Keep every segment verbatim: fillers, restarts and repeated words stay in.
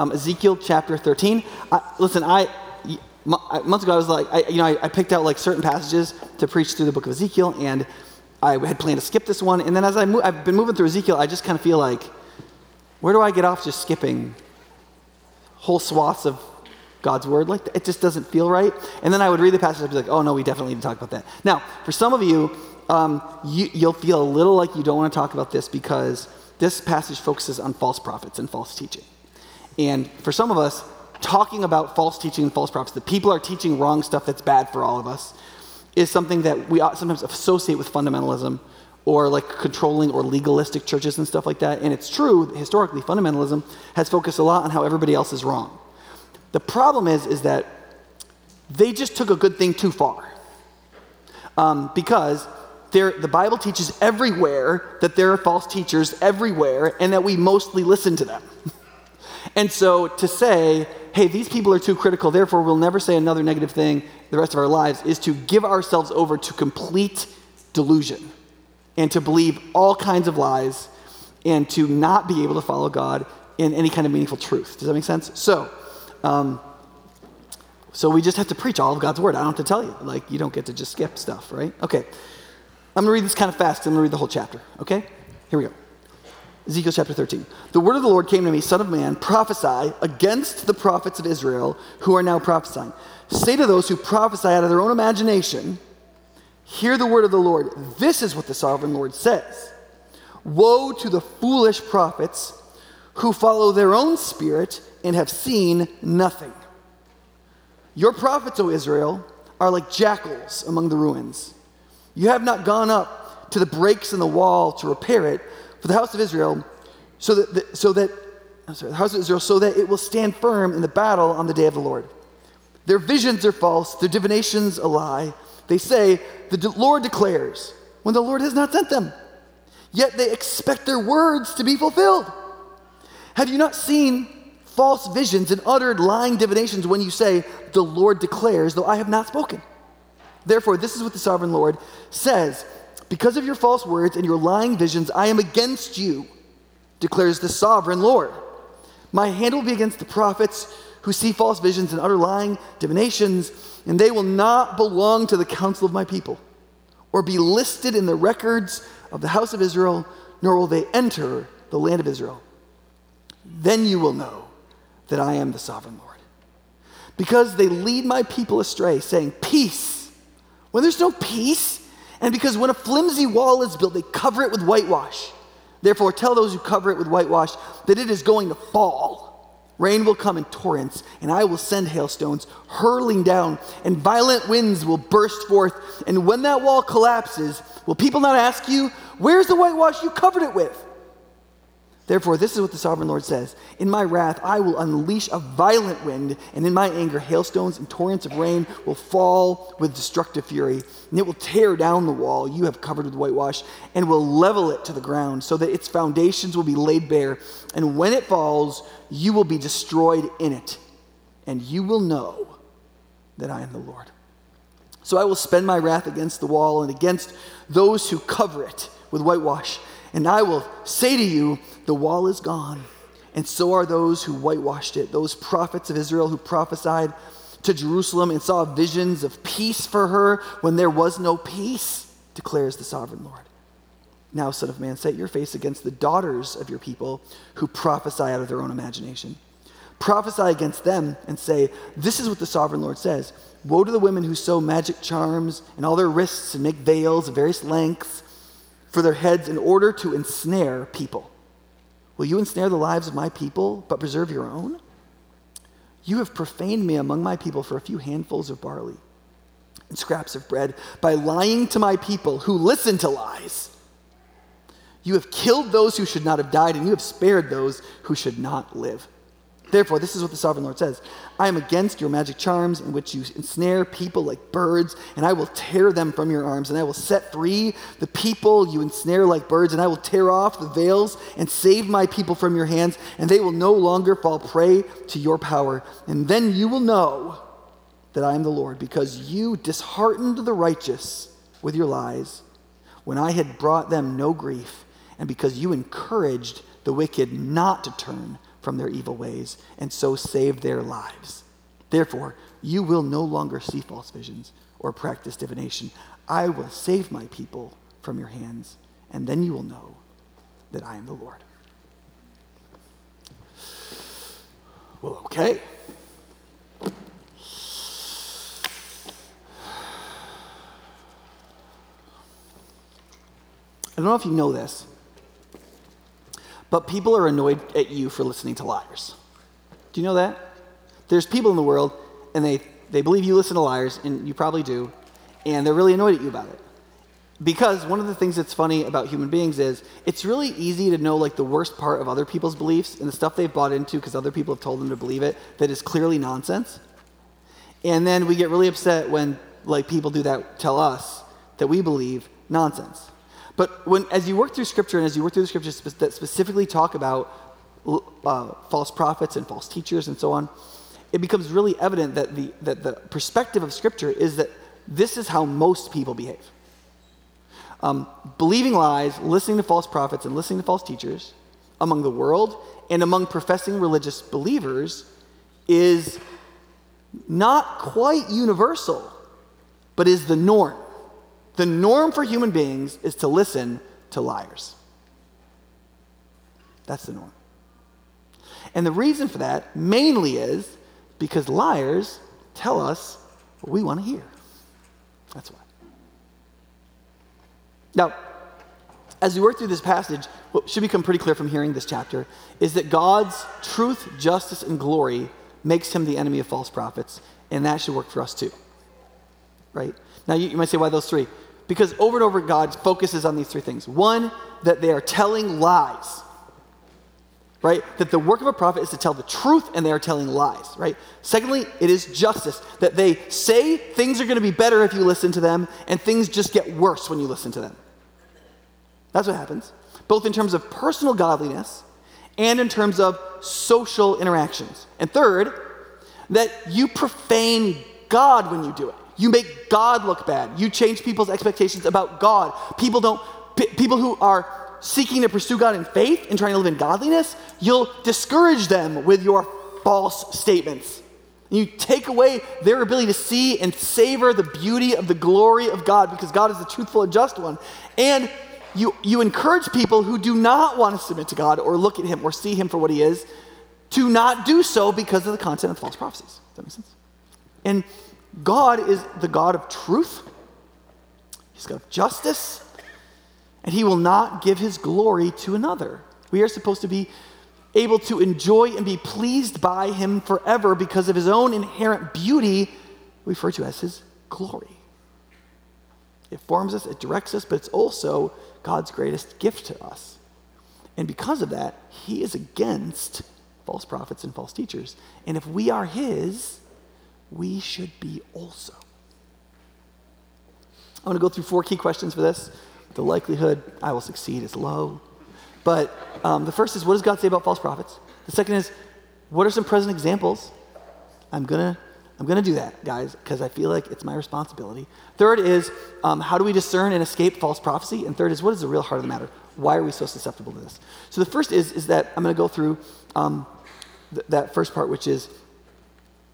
um, Ezekiel chapter thirteen. I, listen, I months ago I was like, I, you know, I, I picked out like certain passages to preach through the book of Ezekiel, and I had planned to skip this one. And then as I mo- I've been moving through Ezekiel, I just kind of feel like, where do I get off just skipping whole swaths of God's word? Like, it just doesn't feel right. And then I would read the passage and be like, oh no, we definitely need to talk about that. Now, for some of you, um, you you'll feel a little like you don't want to talk about this because this passage focuses on false prophets and false teaching. And for some of us, talking about false teaching and false prophets, that people are teaching wrong stuff that's bad for all of us, is something that we sometimes associate with fundamentalism or like controlling or legalistic churches and stuff like that. And it's true, historically, fundamentalism has focused a lot on how everybody else is wrong. The problem is, is that they just took a good thing too far, um, because the Bible teaches everywhere that there are false teachers everywhere and that we mostly listen to them. And so to say, hey, these people are too critical, therefore we'll never say another negative thing the rest of our lives, is to give ourselves over to complete delusion and to believe all kinds of lies and to not be able to follow God in any kind of meaningful truth. Does that make sense? So um, so we just have to preach all of God's word. I don't have to tell you. Like, you don't get to just skip stuff, right? Okay. I'm going to read this kind of fast. I'm going to read the whole chapter, okay? Here we go. Ezekiel chapter thirteen. The word of the Lord came to me, son of man, prophesy against the prophets of Israel who are now prophesying. Say to those who prophesy out of their own imagination, hear the word of the Lord. This is what the sovereign Lord says. Woe to the foolish prophets who follow their own spirit and have seen nothing. Your prophets, O Israel, are like jackals among the ruins. You have not gone up to the breaks in the wall to repair it, for the house of Israel, so that the, so that I'm sorry, the house of Israel, so that it will stand firm in the battle on the day of the Lord. Their visions are false; their divinations a lie. They say, "The de- Lord declares," when the Lord has not sent them. Yet they expect their words to be fulfilled. Have you not seen false visions and uttered lying divinations when you say, "The Lord declares," though I have not spoken? Therefore, this is what the sovereign Lord says. Because of your false words and your lying visions, I am against you, declares the sovereign Lord. My hand will be against the prophets who see false visions and utter lying divinations, and they will not belong to the council of my people, or be listed in the records of the house of Israel, nor will they enter the land of Israel. Then you will know that I am the sovereign Lord. Because they lead my people astray, saying, peace, when there's no peace. And because when a flimsy wall is built, they cover it with whitewash. Therefore, tell those who cover it with whitewash that it is going to fall. Rain will come in torrents, and I will send hailstones hurling down, and violent winds will burst forth. And when that wall collapses, will people not ask you, where's the whitewash you covered it with? Therefore, this is what the sovereign Lord says. In my wrath, I will unleash a violent wind, and in my anger, hailstones and torrents of rain will fall with destructive fury, and it will tear down the wall you have covered with whitewash and will level it to the ground so that its foundations will be laid bare. And when it falls, you will be destroyed in it, and you will know that I am the Lord. So I will spend my wrath against the wall and against those who cover it with whitewash, and I will say to you, the wall is gone, and so are those who whitewashed it, those prophets of Israel who prophesied to Jerusalem and saw visions of peace for her when there was no peace, declares the sovereign Lord. Now, son of man, set your face against the daughters of your people who prophesy out of their own imagination. Prophesy against them and say, this is what the sovereign Lord says. Woe to the women who sew magic charms in all their wrists and make veils of various lengths for their heads in order to ensnare people. Will you ensnare the lives of my people, but preserve your own? You have profaned me among my people for a few handfuls of barley and scraps of bread by lying to my people who listen to lies. You have killed those who should not have died, and you have spared those who should not live. Therefore, this is what the sovereign Lord says. I am against your magic charms in which you ensnare people like birds, and I will tear them from your arms, and I will set free the people you ensnare like birds, and I will tear off the veils and save my people from your hands, and they will no longer fall prey to your power. And then you will know that I am the Lord, because you disheartened the righteous with your lies when I had brought them no grief, and because you encouraged the wicked not to turn from their evil ways and so save their lives. Therefore, you will no longer see false visions or practice divination. I will save my people from your hands, and then you will know that I am the Lord." Well, okay. I don't know if you know this, but people are annoyed at you for listening to liars. Do you know that? There's people in the world, and they, they believe you listen to liars, and you probably do, and they're really annoyed at you about it. Because one of the things that's funny about human beings is it's really easy to know like the worst part of other people's beliefs and the stuff they've bought into because other people have told them to believe it that is clearly nonsense. And then we get really upset when like people do that, tell us that we believe nonsense. But when, as you work through scripture and as you work through the scriptures that specifically talk about uh, false prophets and false teachers and so on, it becomes really evident that the, that the perspective of scripture is that this is how most people behave. Um, believing lies, listening to false prophets, and listening to false teachers among the world and among professing religious believers is not quite universal, but is the norm. The norm for human beings is to listen to liars. That's the norm. And the reason for that mainly is because liars tell us what we want to hear. That's why. Now, as we work through this passage, what should become pretty clear from hearing this chapter is that God's truth, justice, and glory makes him the enemy of false prophets, and that should work for us too, right? Now, you, you might say, why those three? Because over and over, God focuses on these three things. One, that they are telling lies, right? That the work of a prophet is to tell the truth, and they are telling lies, right? Secondly, it is justice, that they say things are going to be better if you listen to them, and things just get worse when you listen to them. That's what happens, both in terms of personal godliness and in terms of social interactions. And third, that you profane God when you do it. You make God look bad. You change people's expectations about God. People don't, people who are seeking to pursue God in faith and trying to live in godliness, you'll discourage them with your false statements. You take away their ability to see and savor the beauty of the glory of God because God is the truthful and just one. And you, you encourage people who do not want to submit to God or look at him or see him for what he is to not do so because of the content of the false prophecies. Does that make sense? And God is the God of truth. He's God of justice. And he will not give his glory to another. We are supposed to be able to enjoy and be pleased by him forever because of his own inherent beauty, we refer to as his glory. It forms us, it directs us, but it's also God's greatest gift to us. And because of that, he is against false prophets and false teachers. And if we are his, we should be also. I want to go through four key questions for this. The likelihood I will succeed is low. But um, the first is, what does God say about false prophets? The second is, what are some present examples? I'm gonna, I'm gonna do that, guys, because I feel like it's my responsibility. Third is, um, how do we discern and escape false prophecy? And third is, what is the real heart of the matter? Why are we so susceptible to this? So the first is, is that I'm gonna go through um, th- that first part, which is,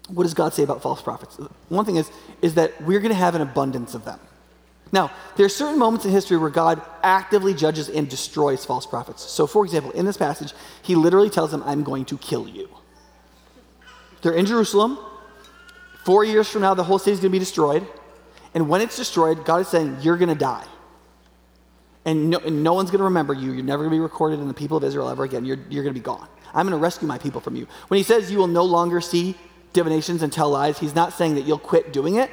what does God say about false prophets? One thing is, is that we're gonna have an abundance of them. Now, there are certain moments in history where God actively judges and destroys false prophets. So, for example, in this passage, he literally tells them, I'm going to kill you. They're in Jerusalem. Four years from now, the whole city's going to be destroyed. And when it's destroyed, God is saying, you're going to die. And no, and no one's going to remember you. You're never going to be recorded in the people of Israel ever again. You're, you're going to be gone. I'm going to rescue my people from you. When he says you will no longer see divinations and tell lies, he's not saying that you'll quit doing it.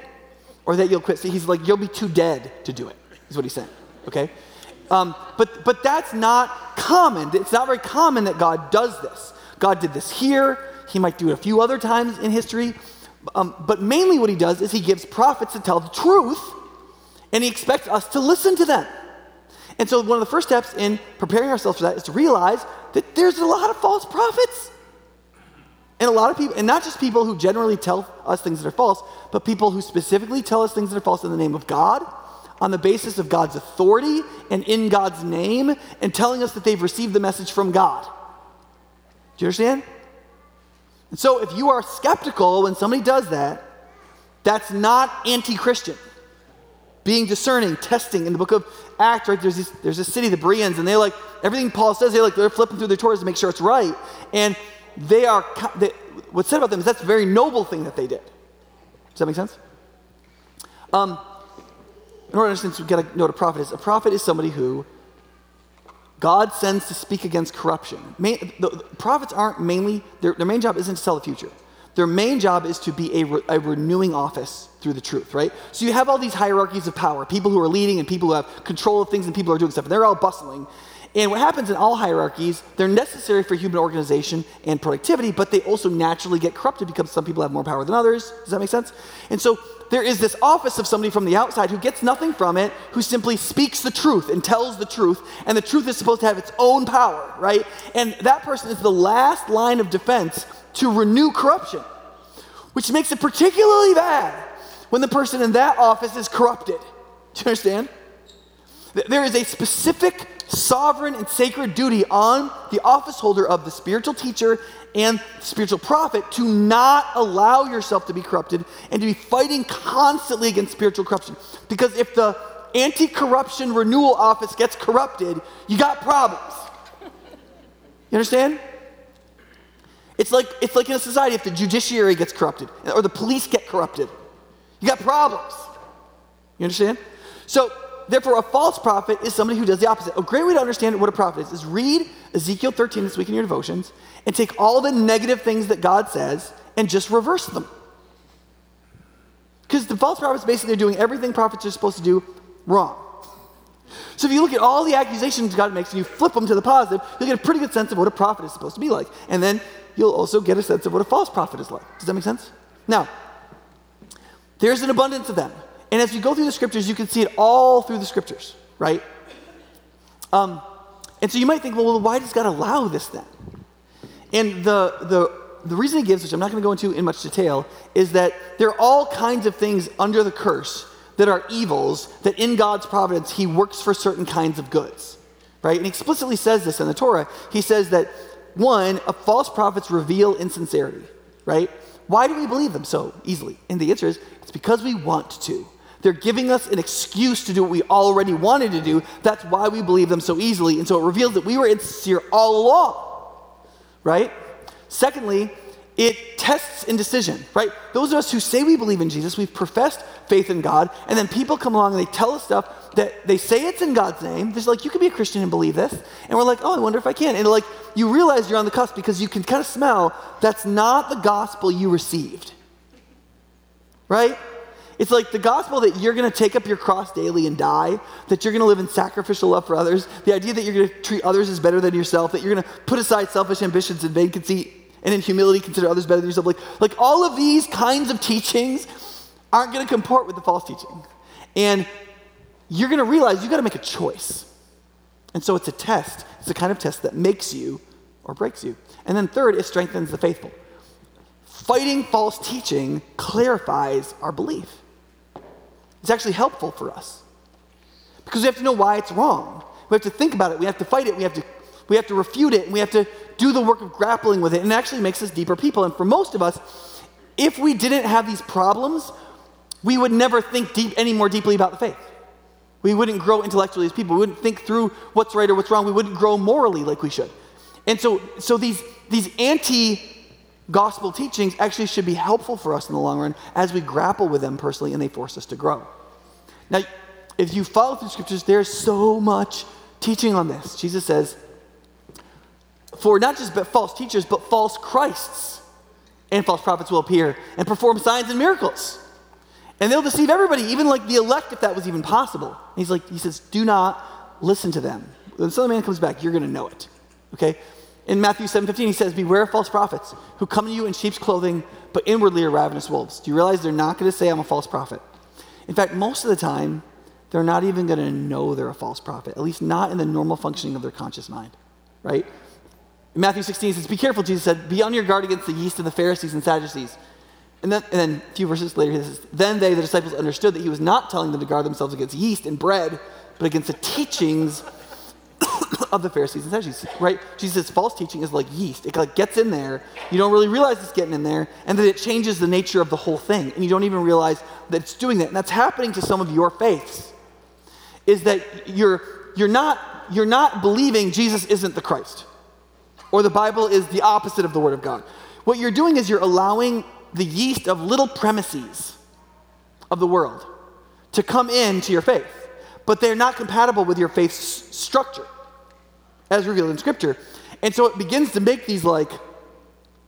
Or that you'll quit. So he's like, you'll be too dead to do it, is what he's saying, okay? Um, but but that's not common. It's not very common that God does this. God did this here. He might do it a few other times in history. Um, but mainly what he does is he gives prophets to tell the truth, and he expects us to listen to them. And so one of the first steps in preparing ourselves for that is to realize that there's a lot of false prophets. And a lot of people, and not just people who generally tell us things that are false, but people who specifically tell us things that are false in the name of God, on the basis of God's authority and in God's name, and telling us that they've received the message from God. Do you understand? And so if you are skeptical when somebody does that, that's not anti-Christian. Being discerning, testing. In the book of Acts, right, there's this, there's this city, the Bereans, and they like, everything Paul says, they like, they're flipping through their Torahs to make sure it's right. And they are, they, what's said about them is that's a very noble thing that they did. Does that make sense? Um, in order to understand, we've got to know what a prophet is. A prophet is somebody who God sends to speak against corruption. Main, the, the prophets aren't mainly, their, their main job isn't to tell the future. Their main job is to be a, re, a renewing office through the truth, right? So you have all these hierarchies of power, people who are leading and people who have control of things and people who are doing stuff, and they're all bustling. And what happens in all hierarchies, they're necessary for human organization and productivity, but they also naturally get corrupted because some people have more power than others. Does that make sense? And so there is this office of somebody from the outside who gets nothing from it, who simply speaks the truth and tells the truth, and the truth is supposed to have its own power, right? And that person is the last line of defense to renew corruption, which makes it particularly bad when the person in that office is corrupted. Do you understand? There is a specific sovereign and sacred duty on the office holder of the spiritual teacher and spiritual prophet to not allow yourself to be corrupted and to be fighting constantly against spiritual corruption. Because if the anti-corruption renewal office gets corrupted, you got problems. You understand? It's like, it's like in a society if the judiciary gets corrupted or the police get corrupted. You got problems. You understand? So therefore, a false prophet is somebody who does the opposite. A great way to understand what a prophet is is read Ezekiel thirteen this week in your devotions and take all the negative things that God says and just reverse them. Because the false prophets basically are doing everything prophets are supposed to do wrong. So if you look at all the accusations God makes and you flip them to the positive, you'll get a pretty good sense of what a prophet is supposed to be like. And then you'll also get a sense of what a false prophet is like. Does that make sense? Now, there's an abundance of them. And as you go through the scriptures, you can see it all through the scriptures, right? Um, and so you might think, well, well, why does God allow this then? And the, the, the reason he gives, which I'm not going to go into in much detail, is that there are all kinds of things under the curse that are evils that in God's providence, he works for certain kinds of goods, right? And he explicitly says this in the Torah. He says that, one, a false prophets reveal insincerity, right? Why do we believe them so easily? And the answer is, it's because we want to. They're giving us an excuse to do what we already wanted to do. That's why we believe them so easily. And so it reveals that we were insincere all along, right? Secondly, it tests indecision, right? Those of us who say we believe in Jesus, we've professed faith in God, and then people come along and they tell us stuff that they say it's in God's name. They're like, you can be a Christian and believe this. And we're like, oh, I wonder if I can. And like, you realize you're on the cusp because you can kind of smell that's not the gospel you received, right? It's like the gospel that you're going to take up your cross daily and die, that you're going to live in sacrificial love for others, the idea that you're going to treat others as better than yourself, that you're going to put aside selfish ambitions and vain conceit, and in humility consider others better than yourself. Like, like all of these kinds of teachings aren't going to comport with the false teaching. And you're going to realize you've got to make a choice. And so it's a test. It's the kind of test that makes you or breaks you. And then third, it strengthens the faithful. Fighting false teaching clarifies our belief. It's actually helpful for us because we have to know why it's wrong. We have to think about it. We have to fight it. We have to, we have to refute it, and we have to do the work of grappling with it. And it actually makes us deeper people. And for most of us, if we didn't have these problems, we would never think deep any more deeply about the faith. We wouldn't grow intellectually as people. We wouldn't think through what's right or what's wrong. We wouldn't grow morally like we should. And so, so these these anti gospel teachings actually should be helpful for us in the long run as we grapple with them personally and they force us to grow. Now, if you follow through scriptures, there's so much teaching on this. Jesus says, for not just false teachers, but false Christs and false prophets will appear and perform signs and miracles. And they'll deceive everybody, even like the elect, if that was even possible. And he's like, he says, do not listen to them. When some man comes back, you're going to know it. Okay? In Matthew seven fifteen, he says, beware of false prophets who come to you in sheep's clothing, but inwardly are ravenous wolves. Do you realize they're not going to say I'm a false prophet? In fact, most of the time, they're not even going to know they're a false prophet, at least not in the normal functioning of their conscious mind, right? In Matthew sixteen, he says, be careful, Jesus said, be on your guard against the yeast of the Pharisees and Sadducees. And then, and then a few verses later, he says, then they, the disciples, understood that he was not telling them to guard themselves against yeast and bread, but against the teachings of the Pharisees and Sadducees, right? Jesus' false teaching is like yeast. It like gets in there. You don't really realize it's getting in there, and then it changes the nature of the whole thing, and you don't even realize that it's doing that. And that's happening to some of your faiths, is that you're you're not you're not believing Jesus isn't the Christ, or the Bible is the opposite of the Word of God. What you're doing is you're allowing the yeast of little premises of the world to come into your faith, but they're not compatible with your faith's structure as revealed in Scripture. And so it begins to make these like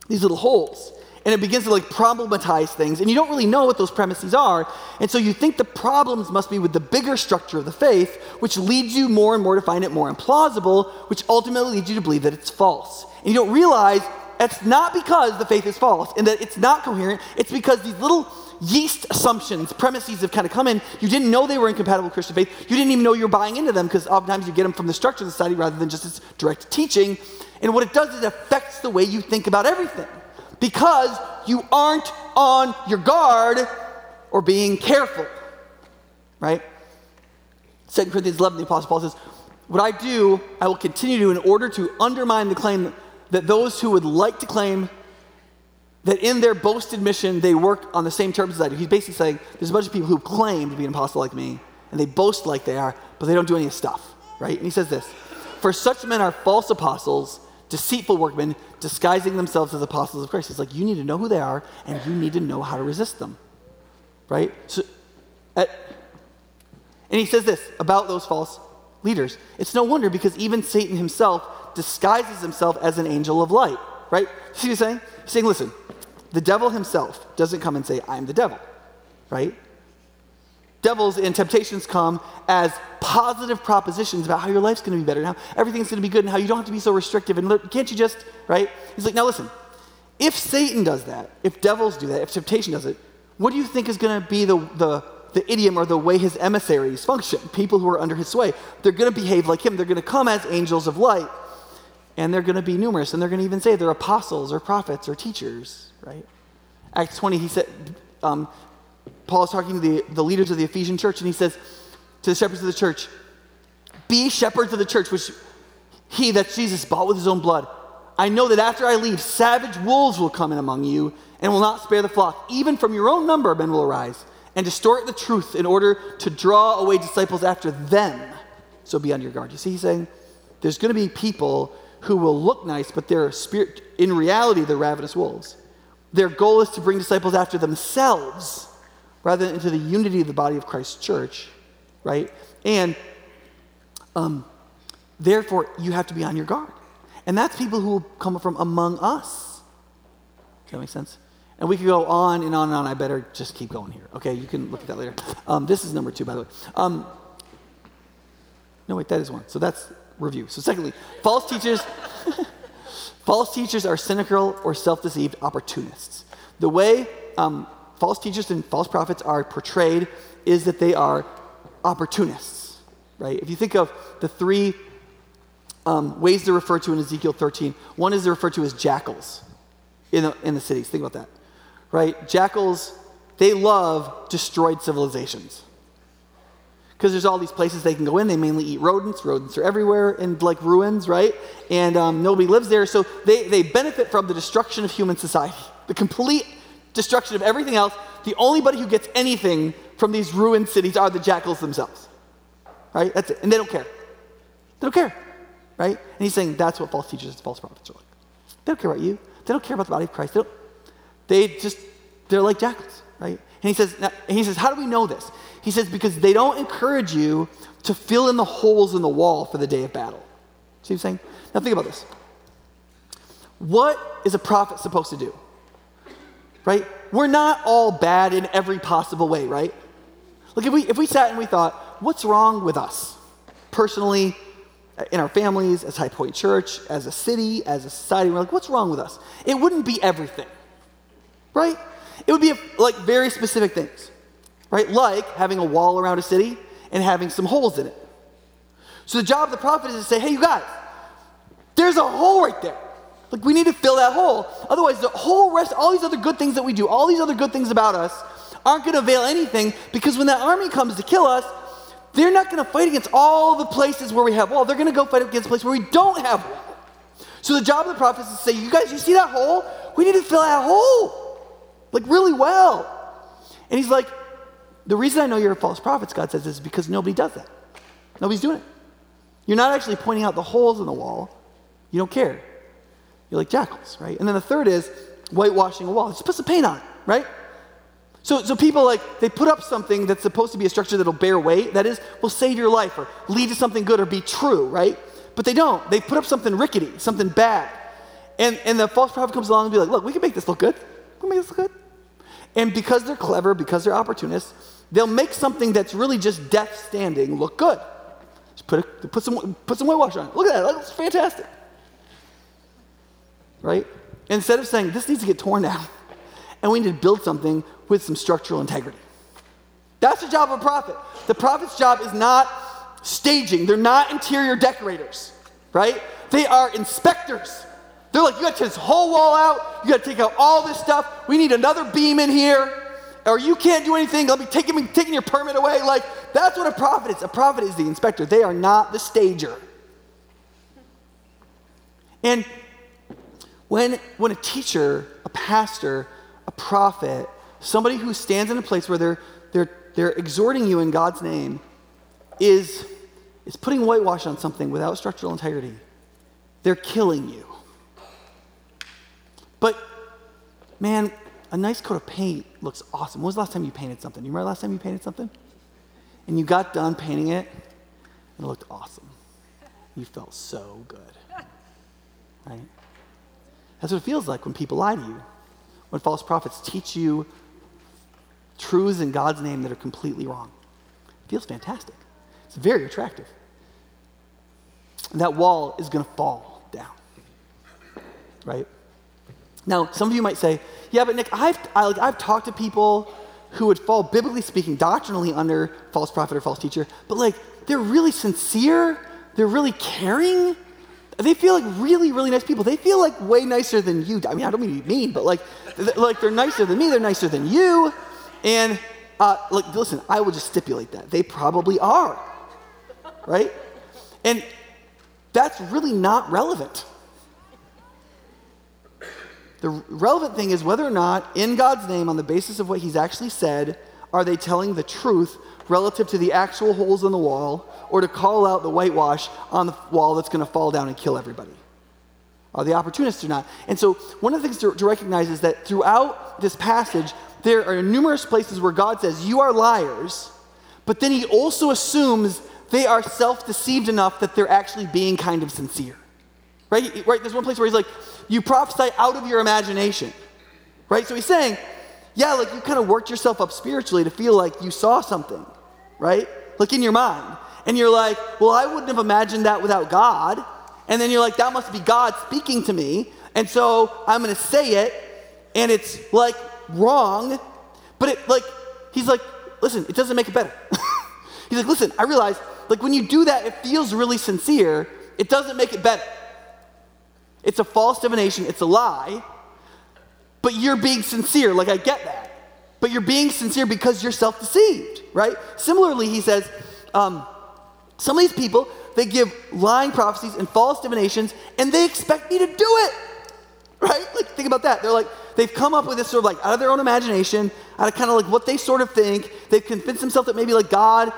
these little holes, and it begins to like problematize things, and you don't really know what those premises are, and so you think the problems must be with the bigger structure of the faith, which leads you more and more to find it more implausible, which ultimately leads you to believe that it's false. And you don't realize that's not because the faith is false and that it's not coherent. It's because these little yeast assumptions, premises have kind of come in. You didn't know they were incompatible with Christian faith. You didn't even know you were buying into them, because oftentimes you get them from the structure of the society rather than just its direct teaching. And what it does is it affects the way you think about everything, because you aren't on your guard or being careful, right? Second Corinthians eleven, the Apostle Paul says, what I do, I will continue to do in order to undermine the claim that that those who would like to claim that in their boasted mission they work on the same terms as I do. He's basically saying there's a bunch of people who claim to be an apostle like me, and they boast like they are, but they don't do any of the stuff, right? And he says this, for such men are false apostles, deceitful workmen, disguising themselves as apostles of Christ. It's like you need to know who they are, and you need to know how to resist them, right? So, at, and he says this about those false leaders. It's no wonder, because even Satan himself disguises himself as an angel of light, right? See what he's saying? He's saying, listen, the devil himself doesn't come and say, I'm the devil, right? Devils and temptations come as positive propositions about how your life's going to be better and how everything's going to be good and how you don't have to be so restrictive and can't you just, right? He's like, now listen, if Satan does that, if devils do that, if temptation does it, what do you think is going to be the, the the idiom or the way his emissaries function? People who are under his sway, they're going to behave like him. They're going to come as angels of light, and they're going to be numerous, and they're going to even say they're apostles or prophets or teachers, right? Acts twenty, he said, um, Paul is talking to the, the leaders of the Ephesian church, and he says to the shepherds of the church, be shepherds of the church, which he, that's Jesus, bought with his own blood. I know that after I leave, savage wolves will come in among you and will not spare the flock. Even from your own number men will arise and distort the truth in order to draw away disciples after them. So be on your guard. You see, he's saying there's going to be people who will look nice, but they're spirit, in reality, they're ravenous wolves. Their goal is to bring disciples after themselves rather than into the unity of the body of Christ's church, right? And um, therefore, you have to be on your guard. And that's people who will come from among us. Does that make sense? And we could go on and on and on. I better just keep going here. Okay, you can look at that later. Um, this is number two, by the way. Um, no, wait, that is one. So that's... review. So secondly, false teachers false teachers are cynical or self-deceived opportunists. The way um, false teachers and false prophets are portrayed is that they are opportunists, right? If you think of the three um, ways they're referred to in Ezekiel thirteen, one is they're referred to as jackals in the, in the cities. Think about that, right? Jackals, they love destroyed civilizations, because there's all these places they can go in. They mainly eat rodents. Rodents are everywhere in like ruins, right? And um, nobody lives there. So they, they benefit from the destruction of human society, the complete destruction of everything else. The only body who gets anything from these ruined cities are the jackals themselves, right? That's it. And they don't care. They don't care, right? And he's saying that's what false teachers and false prophets are like. They don't care about you. They don't care about the body of Christ. They, don't, they just, they're like jackals, right? And he says, now, and he says, how do we know this? He says, because they don't encourage you to fill in the holes in the wall for the day of battle. See what I'm saying? Now think about this. What is a prophet supposed to do? Right? We're not all bad in every possible way, right? Look, if we if we sat and we thought, what's wrong with us? Personally, in our families, as High Point Church, as a city, as a society, we're like, what's wrong with us? It wouldn't be everything, right? It would be a, like very specific things. Right? Like having a wall around a city and having some holes in it. So the job of the prophet is to say, hey, you guys, there's a hole right there. Like, we need to fill that hole. Otherwise, the whole rest, all these other good things that we do, all these other good things about us aren't going to avail anything, because when that army comes to kill us, They're not going to fight against all the places where we have wall. They're going to go fight against places where we don't have wall. So the job of the prophets is to say, you guys, you see that hole? We need to fill that hole, like, really well. And he's like, the reason I know you're false prophets, God says, is because nobody does that. Nobody's doing it. You're not actually pointing out the holes in the wall. You don't care. You're like jackals, right? And then the third is whitewashing a wall. It's supposed to paint on it, right? So, so people, like, they put up something that's supposed to be a structure that'll bear weight, that is, will save your life or lead to something good or be true, right? But they don't. They put up something rickety, something bad. And, and the false prophet comes along and be like, look, we can make this look good. We can make this look good. And because they're clever, because they're opportunists, they'll make something that's really just death standing look good. Just put a, put some put some whitewash on it. Look at that. That looks fantastic. Right? Instead of saying, this needs to get torn down, and we need to build something with some structural integrity. That's the job of a prophet. The prophet's job is not staging. They're not interior decorators, right? They are inspectors. They're like, you got to take this whole wall out. You got to take out all this stuff. We need another beam in here. Or you can't do anything. I'll be taking, taking your permit away. Like, that's what a prophet is. A prophet is the inspector. They are not the stager. And when, when a teacher, a pastor, a prophet, somebody who stands in a place where they're, they're, they're exhorting you in God's name is, is putting whitewash on something without structural integrity, they're killing you. But, man, a nice coat of paint looks awesome. When was the last time you painted something? You remember the last time you painted something? And you got done painting it, and it looked awesome. You felt so good, right? That's what it feels like when people lie to you, when false prophets teach you truths in God's name that are completely wrong. It feels fantastic. It's very attractive. And that wall is going to fall down, right? Now, some of you might say, yeah, but Nick, I've, I, like, I've talked to people who would fall, biblically speaking, doctrinally under false prophet or false teacher, but, like, they're really sincere, they're really caring, they feel like really, really nice people. They feel like way nicer than you. I mean, I don't mean to be mean, but, like, th- like they're nicer than me, they're nicer than you, and, uh, like, listen, I will just stipulate that. They probably are, right? And that's really not relevant. The relevant thing is whether or not, in God's name, on the basis of what he's actually said, are they telling the truth relative to the actual holes in the wall, or to call out the whitewash on the wall that's going to fall down and kill everybody? Are they opportunists or not? And so one of the things to, to recognize is that throughout this passage, there are numerous places where God says, you are liars, but then he also assumes they are self-deceived enough that they're actually being kind of sincere. Right? Right? There's one place where he's like, you prophesy out of your imagination, right? So he's saying, yeah, like, you kind of worked yourself up spiritually to feel like you saw something, right? Like, in your mind. And you're like, well, I wouldn't have imagined that without God. And then you're like, that must be God speaking to me. And so I'm going to say it, and it's, like, wrong. But it, like, he's like, listen, it doesn't make it better. He's like, listen, I realize, like, when you do that, it feels really sincere. It doesn't make it better. It's a false divination. It's a lie. But you're being sincere. Like, I get that. But you're being sincere because you're self-deceived, right? Similarly, he says, um, some of these people, they give lying prophecies and false divinations, and they expect me to do it, right? Like, think about that. They're like, they've come up with this sort of, like, out of their own imagination, out of kind of, like, what they sort of think. They've convinced themselves that maybe, like, God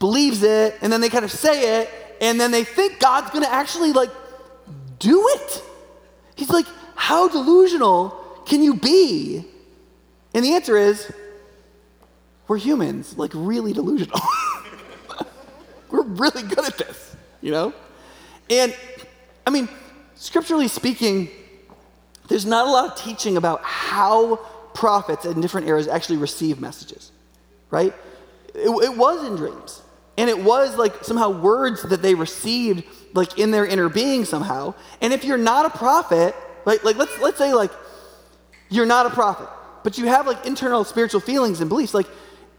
believes it, and then they kind of say it, and then they think God's going to actually, like, do it. He's like, how delusional can you be? And the answer is, we're humans, like, really delusional. We're really good at this, you know? And, I mean, scripturally speaking, there's not a lot of teaching about how prophets in different eras actually receive messages, right? It, it was in dreams. And it was, like, somehow words that they received, like, in their inner being somehow. And if you're not a prophet, like, like let's let's say, like, you're not a prophet, but you have, like, internal spiritual feelings and beliefs, like,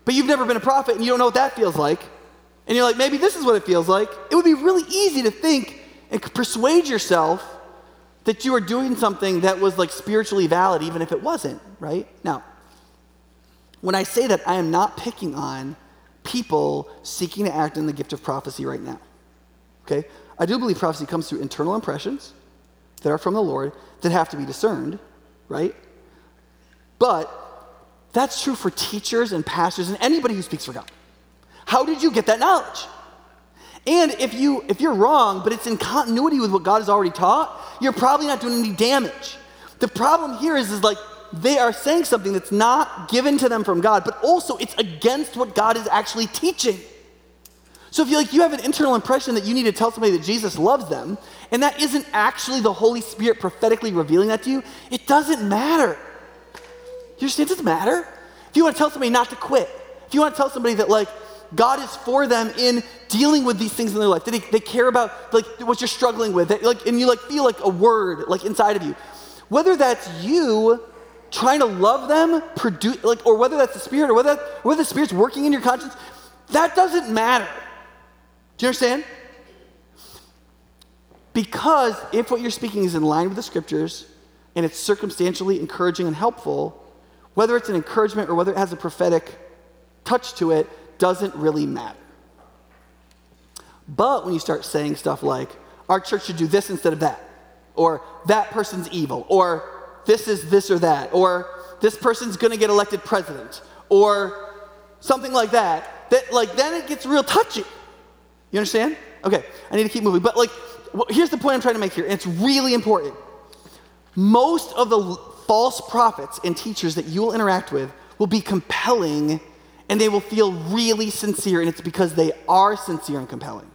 but you've never been a prophet and you don't know what that feels like. And you're like, maybe this is what it feels like. It would be really easy to think and persuade yourself that you are doing something that was, like, spiritually valid, even if it wasn't, right? Now, when I say that, I am not picking on people seeking to act in the gift of prophecy right now. Okay? I do believe prophecy comes through internal impressions that are from the Lord that have to be discerned, right? But that's true for teachers and pastors and anybody who speaks for God. How did you get that knowledge? And if, you, if you're wrong, but it's in continuity with what God has already taught, you're probably not doing any damage. The problem here is, is like they are saying something that's not given to them from God, but also it's against what God is actually teaching. So if you like, you have an internal impression that you need to tell somebody that Jesus loves them, and that isn't actually the Holy Spirit prophetically revealing that to you, it doesn't matter. You understand? It doesn't matter. If you want to tell somebody not to quit, if you want to tell somebody that like God is for them in dealing with these things in their life, that they, they care about like what you're struggling with, that, like, and you like feel like a word like inside of you, whether that's you trying to love them, produce like, or whether that's the Spirit, or whether that, whether the Spirit's working in your conscience, that doesn't matter. Do you understand? Because if what you're speaking is in line with the Scriptures and it's circumstantially encouraging and helpful, whether it's an encouragement or whether it has a prophetic touch to it, doesn't really matter. But when you start saying stuff like, our church should do this instead of that, or that person's evil, or this is this or that, or this person's gonna get elected president, or something like that, that like then it gets real touchy. You understand? Okay, I need to keep moving. But like, here's the point I'm trying to make here, and it's really important. Most of the false prophets and teachers that you will interact with will be compelling, and they will feel really sincere, and it's because they are sincere and compelling.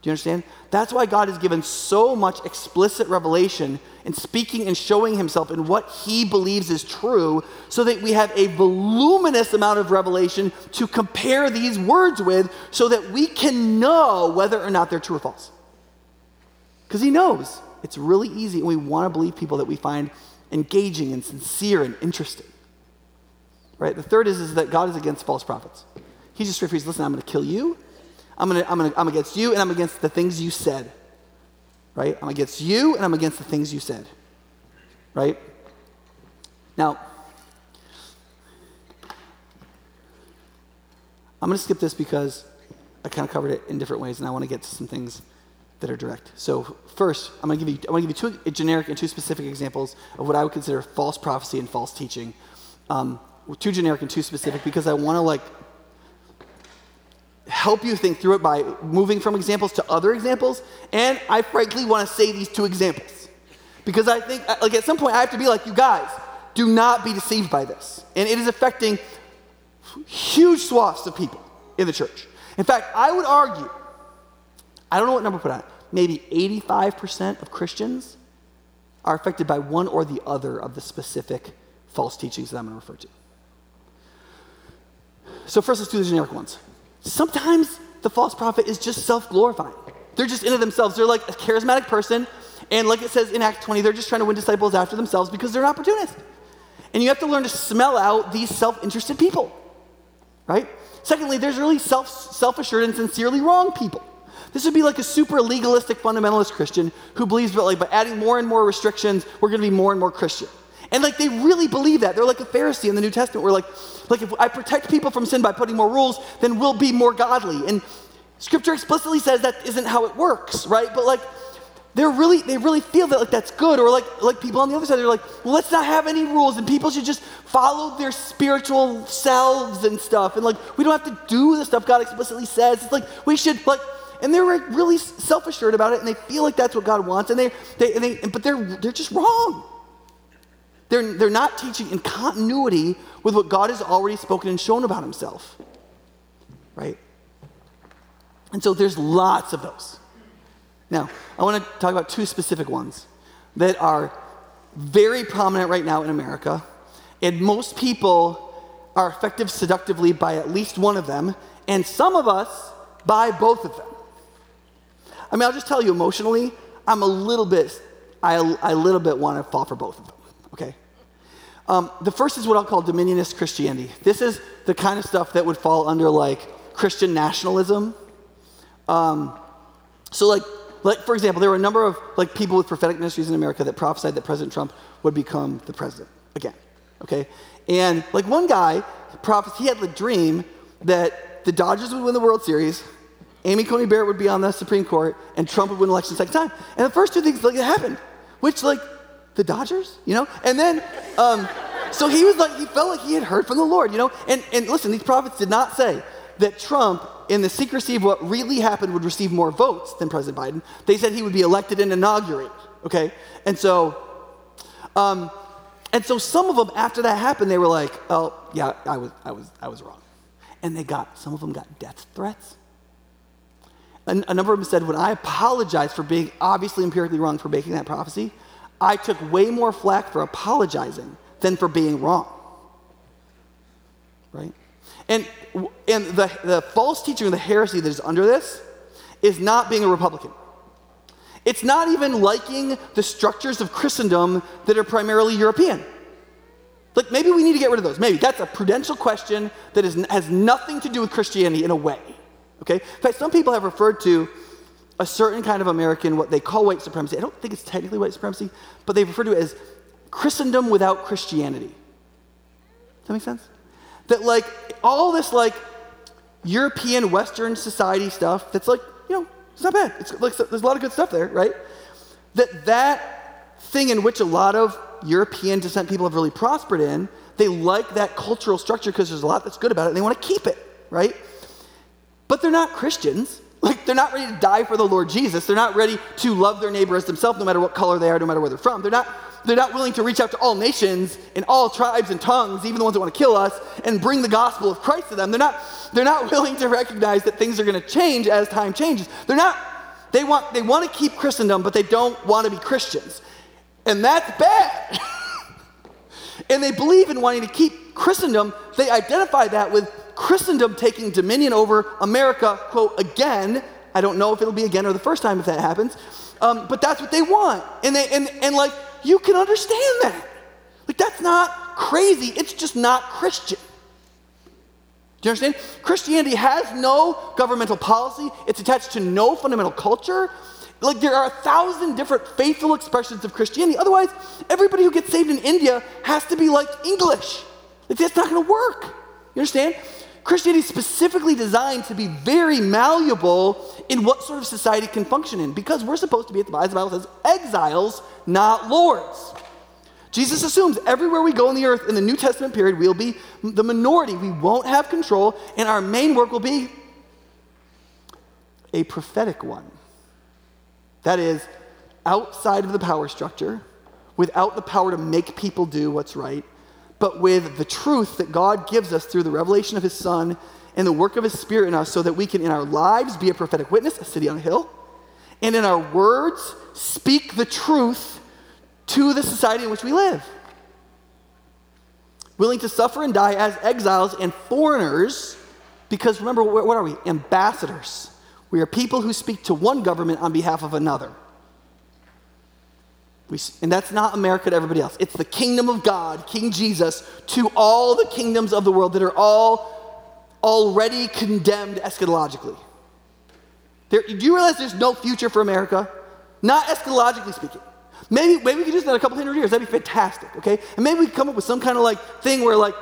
Do you understand? That's why God has given so much explicit revelation in speaking and showing himself in what he believes is true, so that we have a voluminous amount of revelation to compare these words with, so that we can know whether or not they're true or false. Because he knows. It's really easy, and we want to believe people that we find engaging and sincere and interesting. Right? The third is, is that God is against false prophets. He just refuses, listen, I'm going to kill you. I'm gonna, I'm gonna, I'm against you, and I'm against the things you said, right? I'm against you, and I'm against the things you said, right? Now, I'm gonna skip this because I kind of covered it in different ways, and I want to get to some things that are direct. So first, I'm gonna give you, I'm gonna give you two generic and two specific examples of what I would consider false prophecy and false teaching. Um, two generic and two specific because I want to like. help you think through it by moving from examples to other examples, and I frankly want to say these two examples because I think, like, at some point I have to be like, you guys, do not be deceived by this, and it is affecting huge swaths of people in the church. In fact, I would argue, I don't know what number put on it, maybe eighty-five percent of Christians are affected by one or the other of the specific false teachings that I'm going to refer to. So first, let's do the generic ones. Sometimes the false prophet is just self-glorifying. They're just into themselves. They're like a charismatic person. And like it says in Acts twenty, they're just trying to win disciples after themselves because they're an opportunist. And you have to learn to smell out these self-interested people, right? Secondly, there's really self, self-assured and sincerely wrong people. This would be like a super legalistic fundamentalist Christian who believes that like by adding more and more restrictions, we're going to be more and more Christian. And like they really believe that. They're like a Pharisee in the New Testament where like, like if I protect people from sin by putting more rules, then we'll be more godly. And Scripture explicitly says that isn't how it works, right? But like they're really, they really feel that like that's good. Or like, like people on the other side, they're like, well, let's not have any rules and people should just follow their spiritual selves and stuff. And like we don't have to do the stuff God explicitly says. It's like we should like, and they're like really self-assured about it and they feel like that's what God wants. And they, they, and they but they're they're just wrong. They're, they're not teaching in continuity with what God has already spoken and shown about himself, right? And so there's lots of those. Now, I want to talk about two specific ones that are very prominent right now in America, and most people are affected seductively by at least one of them, and some of us by both of them. I mean, I'll just tell you emotionally, I'm a little bit, I, I a little bit want to fall for both of them, okay? Um, the first is what I'll call dominionist Christianity. This is the kind of stuff that would fall under like Christian nationalism. Um, so like, like, for example, there were a number of like people with prophetic ministries in America that prophesied that President Trump would become the president again, okay? And like one guy, he had the dream that the Dodgers would win the World Series, Amy Coney Barrett would be on the Supreme Court, and Trump would win election second time. And the first two things, like, it happened, which, like, the Dodgers, you know? And then, um, so he was like, he felt like he had heard from the Lord, you know? And, and listen, these prophets did not say that Trump, in the secrecy of what really happened, would receive more votes than President Biden. They said he would be elected and inaugurated, okay? And so, um, and so some of them, after that happened, they were like, oh, yeah, I was, I was, I was wrong. And they got, some of them got death threats. A, a number of them said, when I apologized for being obviously empirically wrong for making that prophecy, I took way more flack for apologizing than for being wrong, right? And and the, the false teaching, the heresy that is under this is not being a Republican. It's not even liking the structures of Christendom that are primarily European. Like, maybe we need to get rid of those. Maybe. That's a prudential question that is, has nothing to do with Christianity in a way, okay? In fact, some people have referred to a certain kind of American, what they call white supremacy. I don't think it's technically white supremacy, but they refer to it as Christendom without Christianity. Does that make sense? That, like, all this, like, European Western society stuff that's, like, you know, it's not bad. It's, like, there's a lot of good stuff there, right? That that thing in which a lot of European descent people have really prospered in, they like that cultural structure because there's a lot that's good about it, and they want to keep it, right? But they're not Christians. Like, they're not ready to die for the Lord Jesus. They're not ready to love their neighbor as themselves, no matter what color they are, no matter where they're from. They're not They're not willing to reach out to all nations and all tribes and tongues, even the ones that want to kill us, and bring the gospel of Christ to them. They're not, they're not willing to recognize that things are going to change as time changes. They're not, they want, they want to keep Christendom, but they don't want to be Christians. And that's bad. And they believe in wanting to keep Christendom. They identify that with Christendom taking dominion over America, quote, again. I don't know if it'll be again or the first time if that happens. Um, but that's what they want. And they, and, and like, you can understand that. Like, that's not crazy. It's just not Christian. Do you understand? Christianity has no governmental policy. It's attached to no fundamental culture. Like, there are a thousand different faithful expressions of Christianity. Otherwise, everybody who gets saved in India has to be, like, English. Like, that's not going to work. You understand? Christianity is specifically designed to be very malleable in what sort of society it can function in, because we're supposed to be, as the Bible says, exiles, not lords. Jesus assumes everywhere we go on the earth in the New Testament period, we'll be the minority. We won't have control, and our main work will be a prophetic one. That is, outside of the power structure, without the power to make people do what's right, but with the truth that God gives us through the revelation of his Son and the work of his Spirit in us, so that we can in our lives be a prophetic witness, a city on a hill, and in our words speak the truth to the society in which we live. Willing to suffer and die as exiles and foreigners, because remember, what are we? Ambassadors. We are people who speak to one government on behalf of another. We, and that's not America to everybody else. It's the kingdom of God, King Jesus, to all the kingdoms of the world that are all already condemned eschatologically. There, do you realize there's no future for America? Not eschatologically speaking. Maybe, maybe we could do this in a couple hundred years. That'd be fantastic, okay? And maybe we could come up with some kind of like thing where like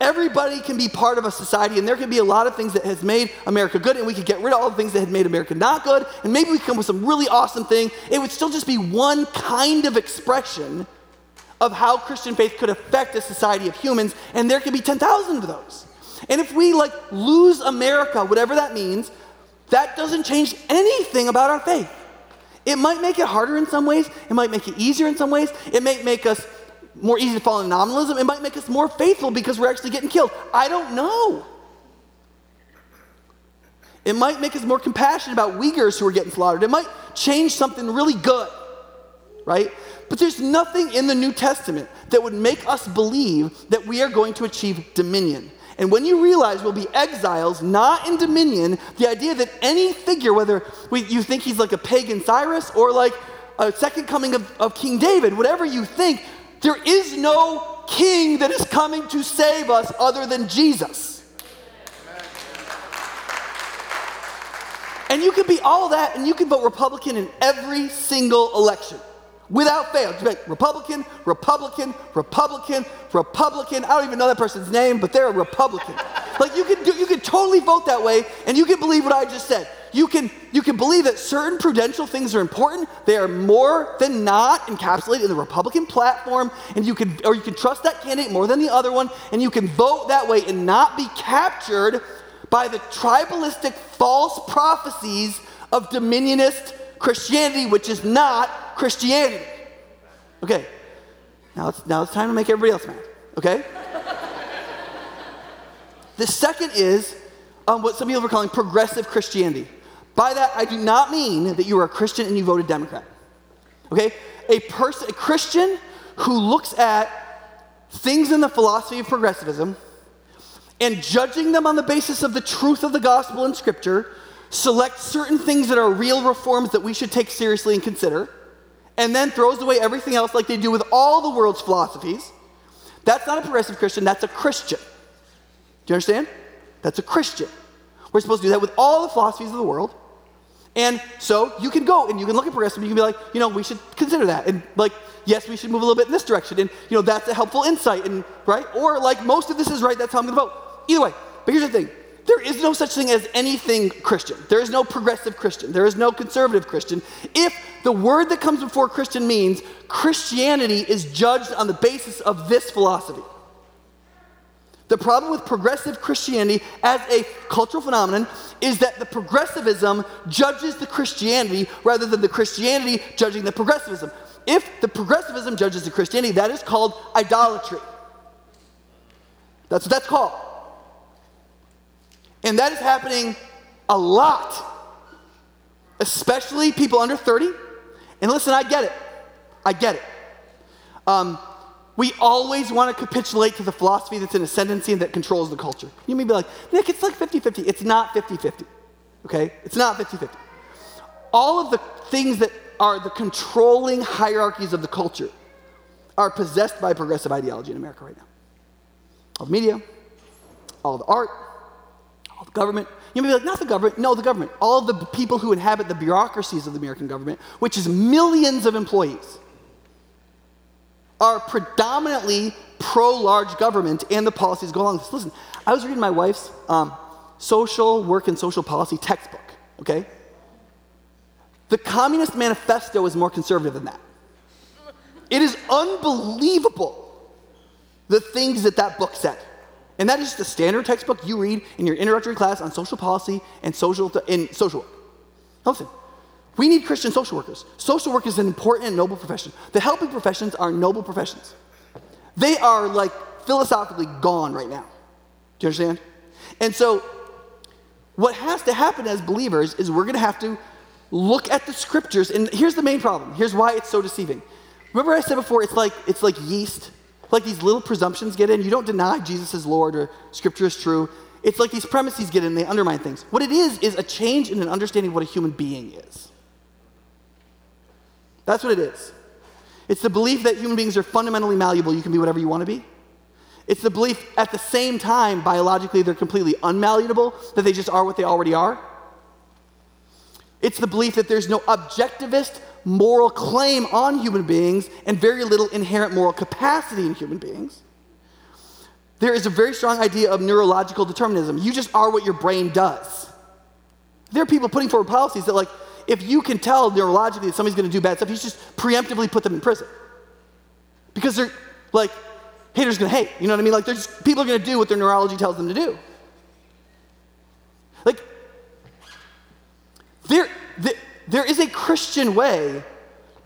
everybody can be part of a society, and there can be a lot of things that has made America good, and we could get rid of all the things that had made America not good, and maybe we could come with some really awesome thing. It would still just be one kind of expression of how Christian faith could affect a society of humans, and there could be ten thousand of those. And if we like lose America, whatever that means, that doesn't change anything about our faith. It might make it harder in some ways. It might make it easier in some ways. It may make us more easy to follow nominalism. It might make us more faithful because we're actually getting killed. I don't know. It might make us more compassionate about Uyghurs who are getting slaughtered. It might change something really good, right? But there's nothing in the New Testament that would make us believe that we are going to achieve dominion. And when you realize we'll be exiles, not in dominion, the idea that any figure, whether we, you think he's like a pagan Cyrus or like a second coming of, of King David, whatever you think, there is no king that is coming to save us other than Jesus. And you can be all that, and you can vote Republican in every single election without fail. Republican, Republican, Republican, Republican. I don't even know that person's name, but they're a Republican. Like you can do, you can totally vote that way, and you can believe what I just said. You can you can believe that certain prudential things are important. They are more than not encapsulated in the Republican platform, and you can or you can trust that candidate more than the other one, and you can vote that way and not be captured by the tribalistic false prophecies of dominionist Christianity, which is not Christianity. Okay, now it's now it's time to make everybody else mad. Okay. The second is um, what some people are calling progressive Christianity. By that, I do not mean that you are a Christian and you voted Democrat. Okay, a person, a Christian who looks at things in the philosophy of progressivism and judging them on the basis of the truth of the gospel and scripture, selects certain things that are real reforms that we should take seriously and consider, and then throws away everything else like they do with all the world's philosophies. That's not a progressive Christian, that's a Christian. Do you understand? That's a Christian. We're supposed to do that with all the philosophies of the world. And so you can go and you can look at progressive, you can be like, you know, we should consider that. And like, yes, we should move a little bit in this direction. And you know, that's a helpful insight, and right? Or like most of this is right, that's how I'm gonna vote. Either way, but here's the thing. There is no such thing as anything Christian. There is no progressive Christian. There is no conservative Christian. If the word that comes before Christian means Christianity is judged on the basis of this philosophy. The problem with progressive Christianity as a cultural phenomenon is that the progressivism judges the Christianity rather than the Christianity judging the progressivism. If the progressivism judges the Christianity, that is called idolatry. That's what that's called. And that is happening a lot, especially people under thirty. And listen, I get it. I get it. Um, We always want to capitulate to the philosophy that's in ascendancy and that controls the culture. You may be like, Nick, it's like fifty-fifty. It's not fifty-fifty, okay? It's not fifty-fifty. All of the things that are the controlling hierarchies of the culture are possessed by progressive ideology in America right now. All the media, all the art, all the government. You may be like, not the government. No, the government. All the people who inhabit the bureaucracies of the American government, which is millions of employees, are predominantly pro-large government and the policies go along with this. Listen, I was reading my wife's um, social work and social policy textbook, okay? The Communist Manifesto is more conservative than that. It is unbelievable the things that that book said. And that is just the standard textbook you read in your introductory class on social policy and social, th- and social work. Now listen. We need Christian social workers. Social work is an important and noble profession. The helping professions are noble professions. They are like philosophically gone right now. Do you understand? And so what has to happen as believers is we're gonna have to look at the scriptures, and here's the main problem. Here's why it's so deceiving. Remember I said before, it's like it's like yeast. Like these little presumptions get in. You don't deny Jesus is Lord or scripture is true. It's like these premises get in, they undermine things. What it is is a change in an understanding of what a human being is. That's what it is. It's the belief that human beings are fundamentally malleable. You can be whatever you want to be. It's the belief at the same time, biologically, they're completely unmalleable, that they just are what they already are. It's the belief that there's no objectivist moral claim on human beings and very little inherent moral capacity in human beings. There is a very strong idea of neurological determinism. You just are what your brain does. There are people putting forward policies that like, if you can tell neurologically that somebody's gonna do bad stuff, you just preemptively put them in prison. Because they're like, haters gonna hate, you know what I mean? Like, there's people are gonna do what their neurology tells them to do. Like, there, there, there is a Christian way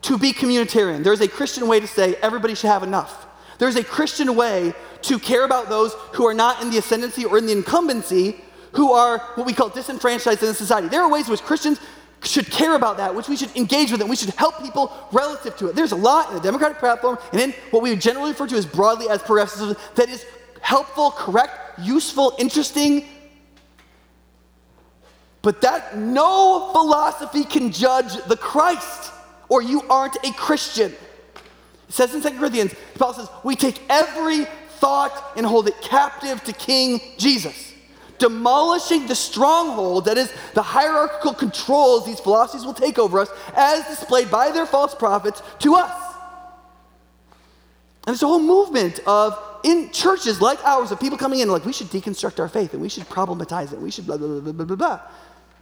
to be communitarian. There's a Christian way to say everybody should have enough. There's a Christian way to care about those who are not in the ascendancy or in the incumbency, who are what we call disenfranchised in society. There are ways in which Christians should care about that, which we should engage with, and we should help people relative to it. There's a lot in the Democratic platform and in what we generally refer to as broadly as progressivism that is helpful, correct, useful, interesting. But that no philosophy can judge the Christ, or you aren't a Christian. It says in Second Corinthians, Paul says, we take every thought and hold it captive to King Jesus, demolishing the stronghold that is the hierarchical controls these philosophies will take over us as displayed by their false prophets to us. And there's a whole movement of in churches like ours of people coming in like, we should deconstruct our faith and we should problematize it. We should blah, blah, blah, blah, blah, blah.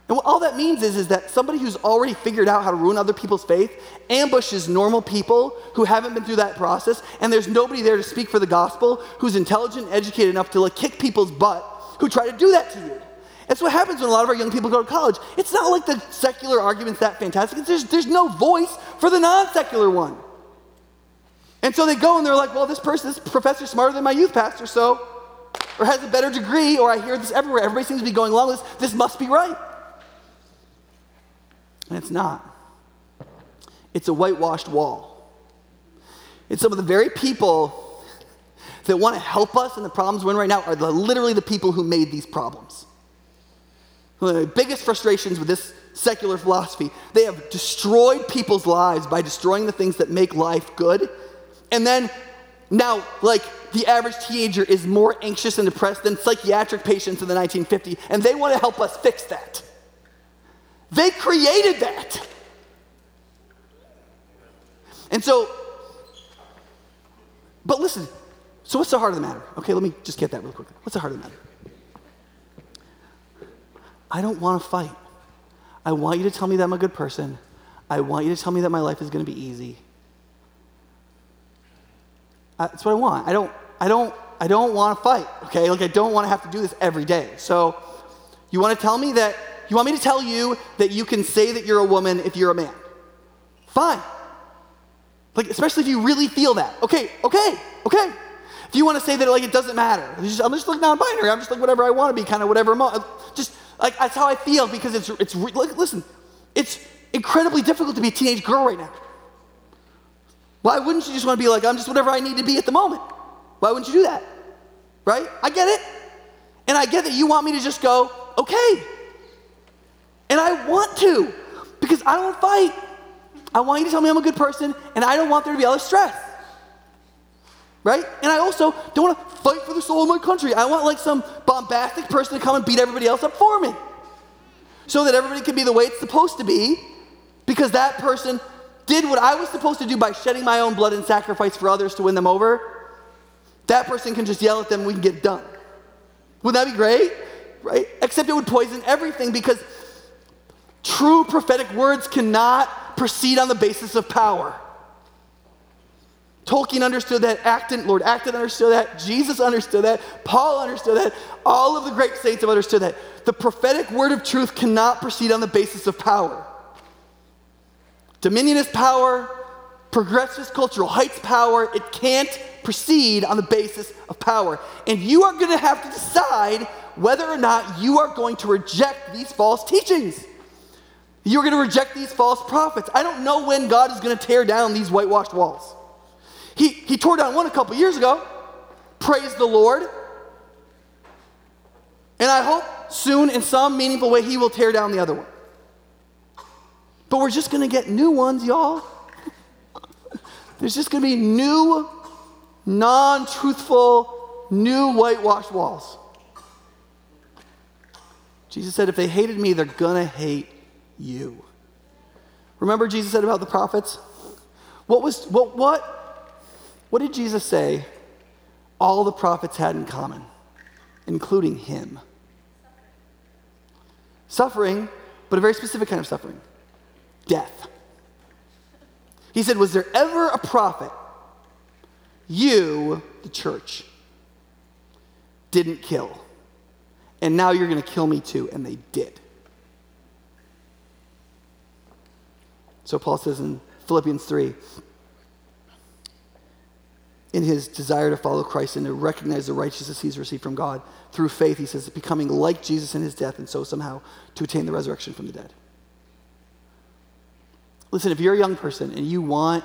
And what all that means is, is that somebody who's already figured out how to ruin other people's faith ambushes normal people who haven't been through that process, and there's nobody there to speak for the gospel who's intelligent and educated enough to like kick people's butt who try to do that to you. That's what happens when a lot of our young people go to college. It's not like the secular argument's that fantastic. It's just, there's no voice for the non-secular one. And so they go and they're like, well, this person, this professor's smarter than my youth pastor, so, or has a better degree, or I hear this everywhere. Everybody seems to be going along with this. This must be right. And it's not. It's a whitewashed wall. It's some of the very people that want to help us in the problems we're in right now are the, literally the people who made these problems. One of the biggest frustrations with this secular philosophy, they have destroyed people's lives by destroying the things that make life good. And then now, like, the average teenager is more anxious and depressed than psychiatric patients in the nineteen fifties, and they want to help us fix that. They created that. And so, but listen, so what's the heart of the matter? Okay, let me just get that real quickly. What's the heart of the matter? I don't want to fight. I want you to tell me that I'm a good person. I want you to tell me that my life is going to be easy. I, that's what I want. I don't, I don't, I don't want to fight, okay? Like, I don't want to have to do this every day. So you want to tell me that, you want me to tell you that you can say that you're a woman if you're a man? Fine. Like, especially if you really feel that. Okay, okay, okay. If you want to say that, like, it doesn't matter. I'm just, I'm just like non-binary. I'm just like whatever I want to be, kind of whatever I'm on. Just, like, that's how I feel, because it's, it's like, listen, it's incredibly difficult to be a teenage girl right now. Why wouldn't you just want to be like, I'm just whatever I need to be at the moment? Why wouldn't you do that? Right? I get it. And I get that you want me to just go, okay. And I want to, because I don't fight. I want you to tell me I'm a good person, and I don't want there to be all this stress. Right? And I also don't want to fight for the soul of my country. I want like some bombastic person to come and beat everybody else up for me so that everybody can be the way it's supposed to be, because that person did what I was supposed to do by shedding my own blood and sacrifice for others to win them over. That person can just yell at them and we can get done. Wouldn't that be great? Right? Except it would poison everything, because true prophetic words cannot proceed on the basis of power. Tolkien understood that, Acton, Lord Acton understood that, Jesus understood that, Paul understood that, all of the great saints have understood that. The prophetic word of truth cannot proceed on the basis of power. Dominion is power, progressist cultural heights power, it can't proceed on the basis of power. And you are going to have to decide whether or not you are going to reject these false teachings. You're going to reject these false prophets. I don't know when God is going to tear down these whitewashed walls. He, he tore down one a couple years ago. Praise the Lord. And I hope soon in some meaningful way he will tear down the other one. But we're just going to get new ones, y'all. There's just going to be new, non-truthful, new whitewashed walls. Jesus said, if they hated me, they're going to hate you. Remember Jesus said about the prophets? What was, what, what? What did Jesus say all the prophets had in common, including him? Suffering, but a very specific kind of suffering. Death. He said, was there ever a prophet you, the church, didn't kill? And now you're going to kill me too, and they did. So Paul says in Philippians three, in his desire to follow Christ and to recognize the righteousness he's received from God through faith, he says, becoming like Jesus in his death, and so somehow to attain the resurrection from the dead. Listen, if you're a young person and you want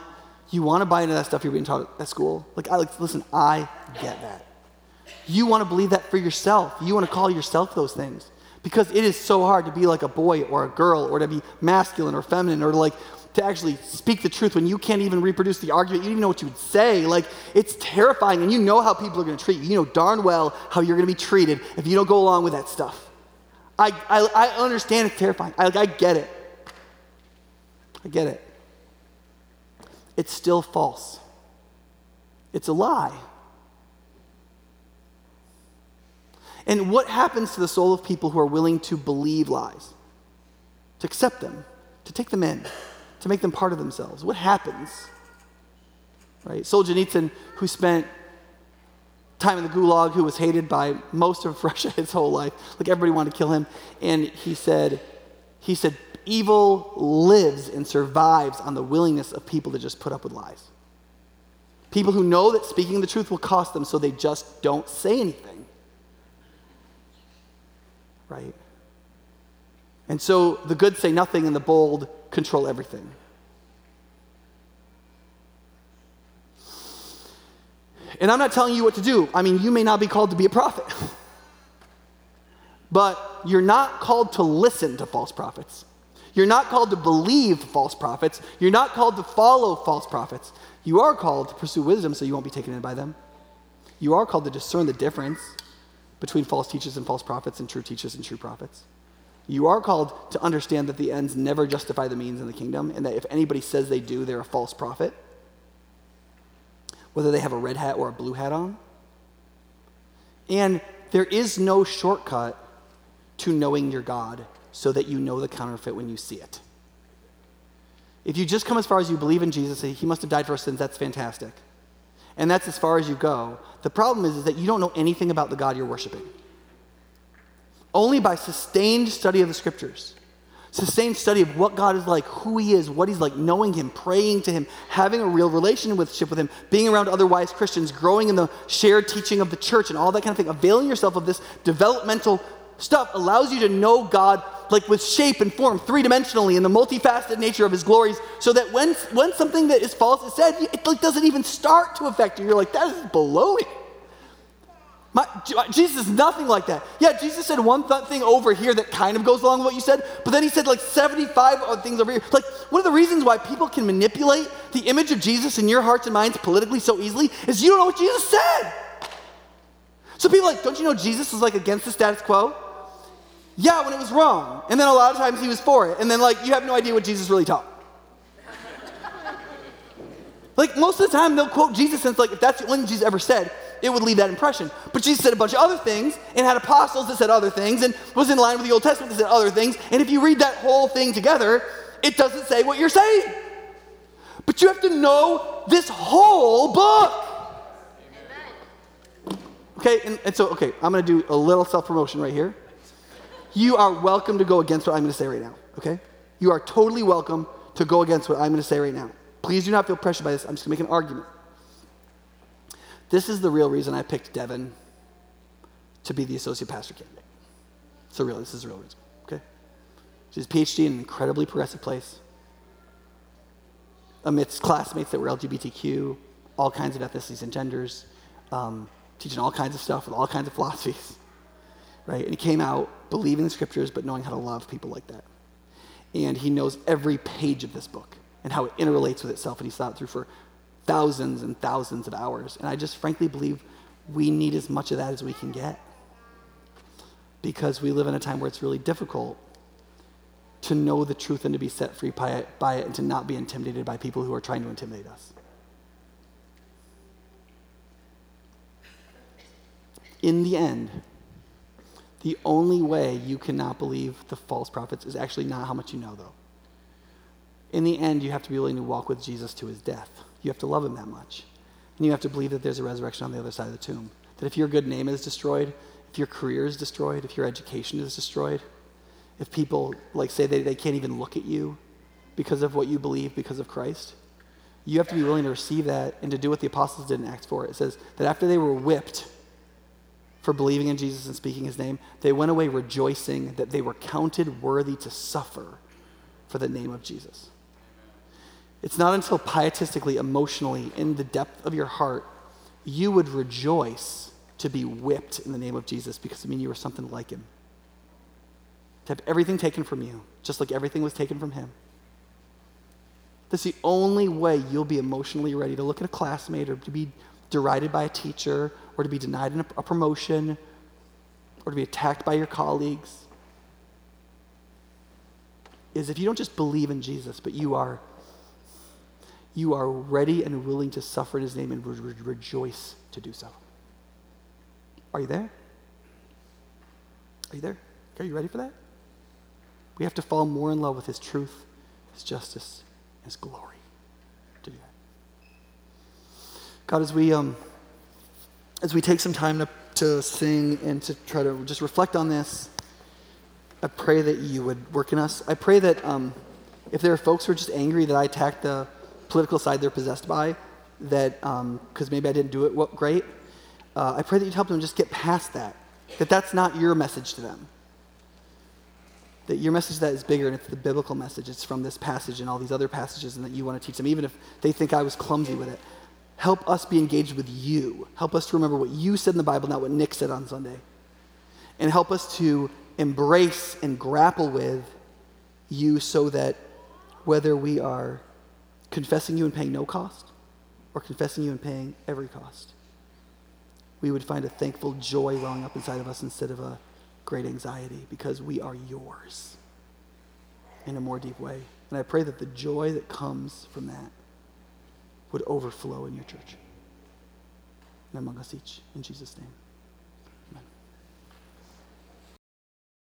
you want to buy into that stuff you're being taught at school, like I like listen, I get that. You want to believe that for yourself. You want to call yourself those things, because it is so hard to be like a boy or a girl, or to be masculine or feminine, or to like to actually speak the truth when you can't even reproduce the argument. You don't even know what you would say. Like, it's terrifying, and you know how people are going to treat you. You know darn well how you're going to be treated if you don't go along with that stuff. I I, I understand it's terrifying. I, I get it. I get it. It's still false. It's a lie. And what happens to the soul of people who are willing to believe lies, to accept them, to take them in, to make them part of themselves? What happens? Right? Solzhenitsyn, who spent time in the gulag, who was hated by most of Russia his whole life, like everybody wanted to kill him, and he said, he said, evil lives and survives on the willingness of people to just put up with lies. People who know that speaking the truth will cost them, so they just don't say anything. Right? And so the good say nothing and the bold control everything. And I'm not telling you what to do. I mean, you may not be called to be a prophet. But you're not called to listen to false prophets. You're not called to believe false prophets. You're not called to follow false prophets. You are called to pursue wisdom so you won't be taken in by them. You are called to discern the difference between false teachers and false prophets and true teachers and true prophets. You are called to understand that the ends never justify the means in the kingdom, and that if anybody says they do, they're a false prophet, whether they have a red hat or a blue hat on. And there is no shortcut to knowing your God so that you know the counterfeit when you see it. If you just come as far as you believe in Jesus, say, he must have died for our sins, that's fantastic. And that's as far as you go. The problem is, is that you don't know anything about the God you're worshiping. Only by sustained study of the scriptures, sustained study of what God is like, who he is, what he's like, knowing him, praying to him, having a real relationship with him, being around other wise Christians, growing in the shared teaching of the church and all that kind of thing, availing yourself of this developmental stuff allows you to know God like with shape and form, three-dimensionally, and the multifaceted nature of his glories, so that when, when something that is false is said, it like doesn't even start to affect you. You're like, that is baloney. My, Jesus is nothing like that. Yeah, Jesus said one th- thing over here that kind of goes along with what you said, but then he said like seventy-five things over here. Like, one of the reasons why people can manipulate the image of Jesus in your hearts and minds politically so easily is you don't know what Jesus said. So people are like, don't you know Jesus was like against the status quo? Yeah, when it was wrong. And then a lot of times he was for it. And then like, you have no idea what Jesus really taught. Like most of the time they'll quote Jesus and it's like, if that's the only thing Jesus ever said, it would leave that impression. But Jesus said a bunch of other things and had apostles that said other things and was in line with the Old Testament that said other things. And if you read that whole thing together, it doesn't say what you're saying. But you have to know this whole book. Okay, and, and so, okay, I'm going to do a little self-promotion right here. You are welcome to go against what I'm going to say right now, okay? You are totally welcome to go against what I'm going to say right now. Please do not feel pressured by this. I'm just going to make an argument. This is the real reason I picked Devin to be the associate pastor candidate. So really, this is the real reason, okay? She's a P H D in an incredibly progressive place amidst classmates that were L G B T Q, all kinds of ethnicities and genders, um, teaching all kinds of stuff with all kinds of philosophies, right? And he came out believing the scriptures, but knowing how to love people like that. And he knows every page of this book and how it interrelates with itself, and he's thought through for thousands and thousands of hours. And I just frankly believe we need as much of that as we can get, because we live in a time where it's really difficult to know the truth and to be set free by it, by it and to not be intimidated by people who are trying to intimidate us. In the end, the only way you cannot believe the false prophets is actually not how much you know, though. In the end, you have to be willing to walk with Jesus to his death. You have to love him that much. And you have to believe that there's a resurrection on the other side of the tomb. That if your good name is destroyed, if your career is destroyed, if your education is destroyed, if people like say they, they can't even look at you because of what you believe because of Christ, you have to be willing to receive that and to do what the apostles did in Acts four. It says that after they were whipped for believing in Jesus and speaking his name, they went away rejoicing that they were counted worthy to suffer for the name of Jesus. It's not until pietistically, emotionally, in the depth of your heart, you would rejoice to be whipped in the name of Jesus, because it means you were something like him. To have everything taken from you, just like everything was taken from him. That's the only way you'll be emotionally ready to look at a classmate or to be derided by a teacher, or to be denied a promotion, or to be attacked by your colleagues, is if you don't just believe in Jesus, but you are you are ready and willing to suffer in his name and re- rejoice to do so. Are you there? Are you there? Are you ready for that? We have to fall more in love with his truth, his justice, his glory to do that. God, as we um, as we take some time to, to sing and to try to just reflect on this, I pray that you would work in us. I pray that um, if there are folks who are just angry that I attacked the political side they're possessed by, that because um, maybe I didn't do it great, uh, I pray that you'd help them just get past that, that that's not your message to them, that your message to that is bigger, and it's the biblical message. It's from this passage and all these other passages, and that you want to teach them, even if they think I was clumsy with it. Help us be engaged with you. Help us to remember what you said in the Bible, not what Nick said on Sunday. And help us to embrace and grapple with you so that whether we are confessing you and paying no cost or confessing you and paying every cost, we would find a thankful joy welling up inside of us instead of a great anxiety, because we are yours in a more deep way. And I pray that the joy that comes from that would overflow in your church and among us each. In Jesus' name.